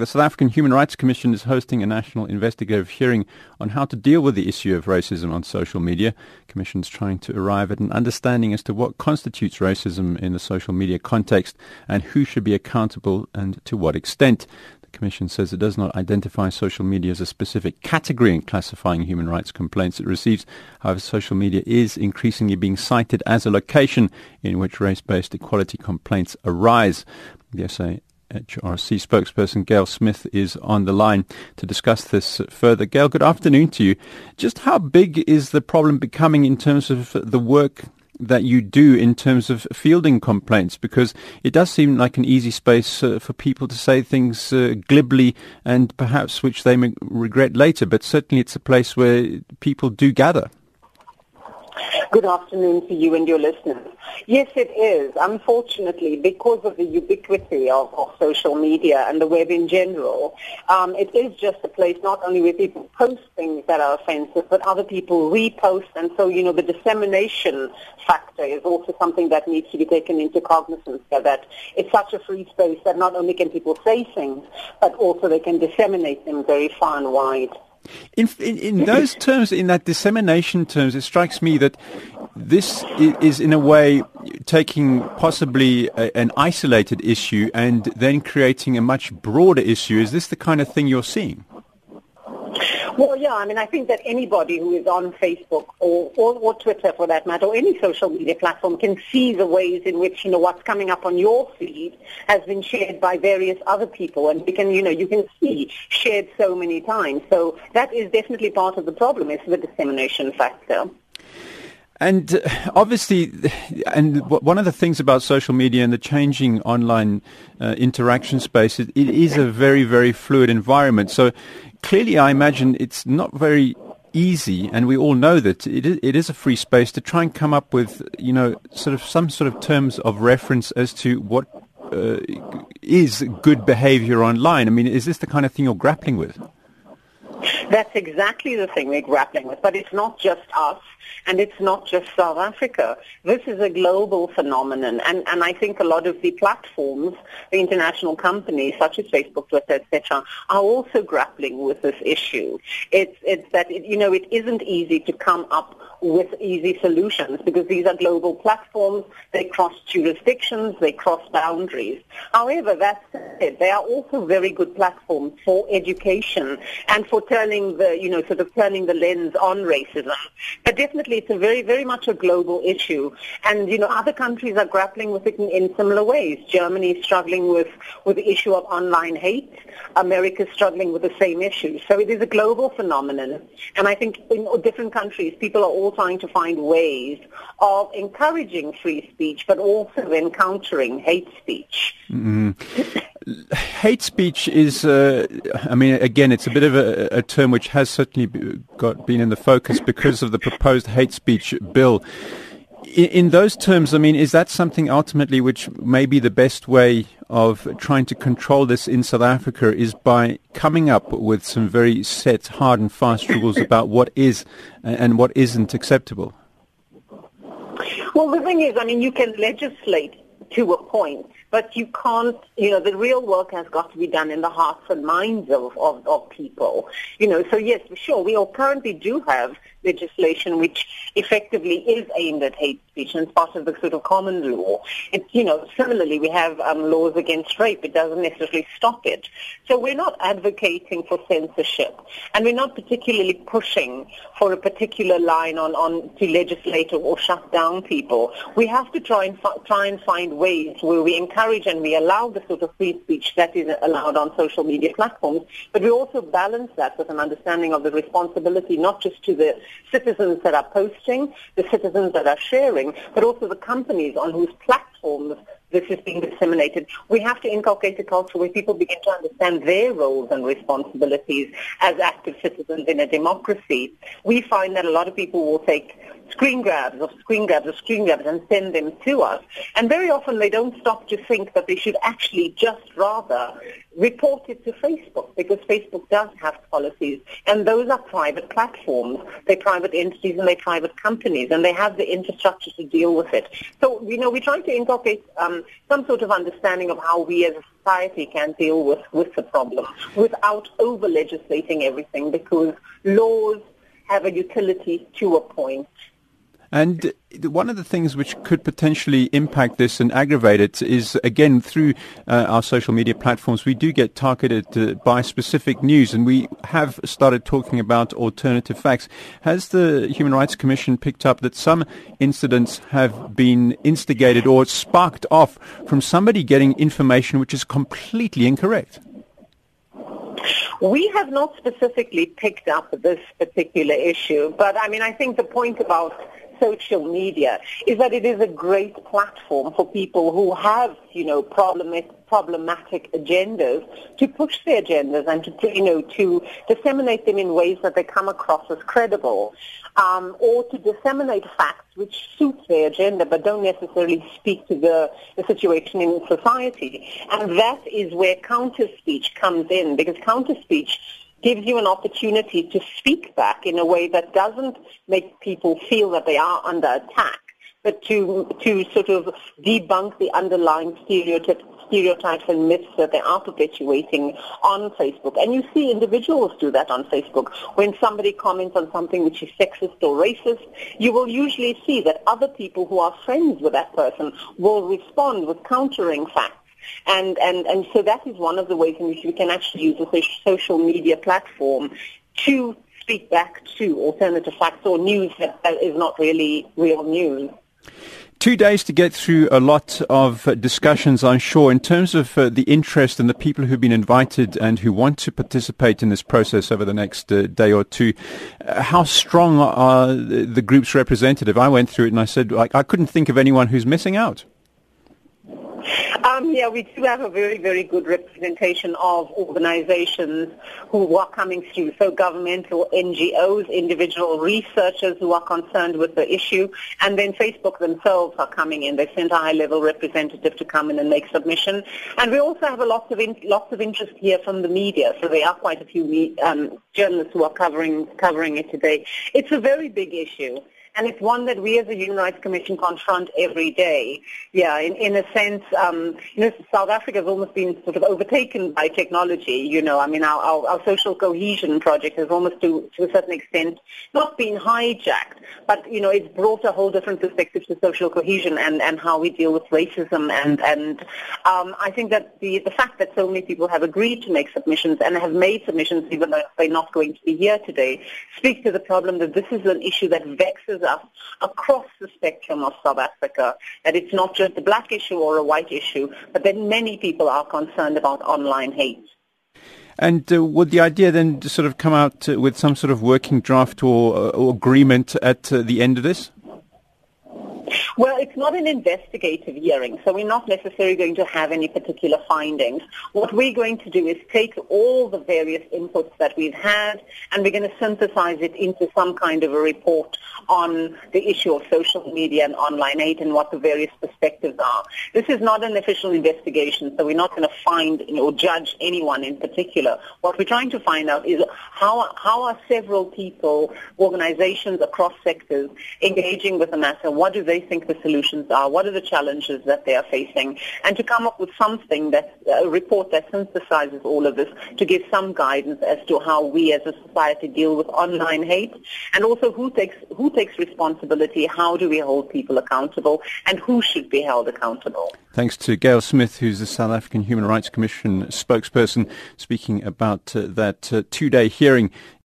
The South African Human Rights Commission is hosting a national investigative hearing on how to deal with the issue of racism on social media. The Commission is trying to arrive at an understanding as to what constitutes racism in the social media context and who should be accountable and to what extent. The Commission says it does not identify social media as a specific category in classifying human rights complaints it receives. However, social media is increasingly being cited as a location in which race-based equality complaints arise. The HRC spokesperson Gail Smith is on the line to discuss this further. Gail, good afternoon to you. Just how big is the problem becoming in terms of the work that you do in terms of fielding complaints? Because it does seem like an easy space for people to say things glibly and perhaps which they may regret later, but certainly it's a place where people do gather. Good afternoon to you and your listeners. Yes, it is, unfortunately, because of the ubiquity of social media and the web in general. It is just a place not only where people post things that are offensive, but other people repost. And so, you know, the dissemination factor is also something that needs to be taken into cognizance, that it's such a free space that not only can people say things, but also they can disseminate them very far and wide. In those terms, in that dissemination terms, it strikes me that this is in a way taking possibly an isolated issue and then creating a much broader issue. Is this the kind of thing you're seeing? Well, yeah, I mean, I think that anybody who is on Facebook or Twitter, for that matter, or any social media platform can see the ways in which, you know, what's coming up on your feed has been shared by various other people. And we can, you know, you can see shared so many times. So that is definitely part of the problem, is the dissemination factor. And obviously, and one of the things about social media and the changing online interaction space, it is a very, very fluid environment. So clearly, I imagine it's not very easy, and we all know that it is a free space to try and come up with, you know, sort of some sort of terms of reference as to what is good behavior online. I mean, is this the kind of thing you're grappling with? That's exactly the thing we're grappling with, but it's not just us, and it's not just South Africa. This is a global phenomenon, and I think a lot of the platforms, the international companies such as Facebook, Twitter, etc., are also grappling with this issue. It isn't easy to come up with easy solutions, because these are global platforms, they cross jurisdictions, they cross boundaries. However, that said, they are also very good platforms for education and for turning the lens on racism. But definitely it's a very, very much a global issue. And, you know, other countries are grappling with it in similar ways. Germany is struggling with the issue of online hate. America is struggling with the same issue. So it is a global phenomenon. And I think in different countries, people are all trying to find ways of encouraging free speech, but also encountering hate speech. Mm-hmm. Hate speech is, it's a bit of a term which has certainly been in the focus because of the proposed hate speech bill. In those terms, I mean, is that something ultimately which may be the best way of trying to control this in South Africa, is by coming up with some very set, hard and fast rules about what is and what isn't acceptable? Well, the thing is, I mean, you can legislate to a point, but you can't, you know, the real work has got to be done in the hearts and minds of people. You know, so yes, for sure, we all currently do have legislation which effectively is aimed at hate speech, and it's part of the sort of common law. It's, you know, similarly, we have laws against rape. It doesn't necessarily stop it. So we're not advocating for censorship, and we're not particularly pushing for a particular line on to legislate or shut down people. We have to try and find ways where we encourage and we allow the sort of free speech that is allowed on social media platforms, but we also balance that with an understanding of the responsibility, not just to the citizens that are posting, the citizens that are sharing, but also the companies on whose platforms this is being disseminated. We have to inculcate a culture where people begin to understand their roles and responsibilities as active citizens in a democracy. We find that a lot of people will take screen grabs and send them to us. And very often they don't stop to think that they should actually just rather report it to Facebook, because Facebook does have policies, and those are private platforms. They're private entities and they're private companies, and they have the infrastructure to deal with it. So, you know, we're trying to incorporate some sort of understanding of how we as a society can deal with the problem without over-legislating everything, because laws have a utility to a point. And one of the things which could potentially impact this and aggravate it is, again, through our social media platforms, we do get targeted by specific news, and we have started talking about alternative facts. Has the Human Rights Commission picked up that some incidents have been instigated or sparked off from somebody getting information which is completely incorrect? We have not specifically picked up this particular issue, but I mean, I think the point about social media is that it is a great platform for people who have, you know, problematic agendas to push their agendas and to, you know, to disseminate them in ways that they come across as credible, or to disseminate facts which suit their agenda but don't necessarily speak to the situation in society. And that is where counter-speech comes in, because counter-speech gives you an opportunity to speak back in a way that doesn't make people feel that they are under attack, but to sort of debunk the underlying stereotypes and myths that they are perpetuating on Facebook. And you see individuals do that on Facebook. When somebody comments on something which is sexist or racist, you will usually see that other people who are friends with that person will respond with countering facts. And so that is one of the ways in which we can actually use a social media platform to speak back to alternative facts or news that is not really real news. 2 days to get through a lot of discussions, I'm sure, in terms of the interest and the people who've been invited and who want to participate in this process over the next day or two. How strong are the group's representative? I went through it and I said, I couldn't think of anyone who's missing out. Yeah, we do have a very, very good representation of organizations who are coming through, so governmental NGOs, individual researchers who are concerned with the issue, and then Facebook themselves are coming in. They sent a high-level representative to come in and make submission. And we also have a lots of interest here from the media, so there are quite a few journalists who are covering it today. It's a very big issue. And it's one that we as a Human Rights Commission confront every day. Yeah, in a sense, you know, South Africa has almost been sort of overtaken by technology. You know, I mean, our social cohesion project has almost to a certain extent not been hijacked, but, you know, it's brought a whole different perspective to social cohesion and how we deal with racism. And I think that the fact that so many people have agreed to make submissions and have made submissions even though they're not going to be here today speaks to the problem that this is an issue that vexes us across the spectrum of South Africa, that it's not just a black issue or a white issue, but that many people are concerned about online hate. And would the idea then to sort of come out with some sort of working draft or agreement at the end of this? Well, it's not an investigative hearing, so we're not necessarily going to have any particular findings. What we're going to do is take all the various inputs that we've had, and we're going to synthesize it into some kind of a report on the issue of social media and online hate and what the various perspectives are. This is not an official investigation, so we're not going to find or judge anyone in particular. What we're trying to find out is how are several people, organizations across sectors, engaging with the matter? What do they think the solutions are? What are the challenges that they are facing? And to come up with something, a report that synthesizes all of this to give some guidance as to how we as a society deal with online hate, and also who takes responsibility, how do we hold people accountable, and who should be held accountable. Thanks to Gail Smith, who's the South African Human Rights Commission spokesperson, speaking about that two-day hearing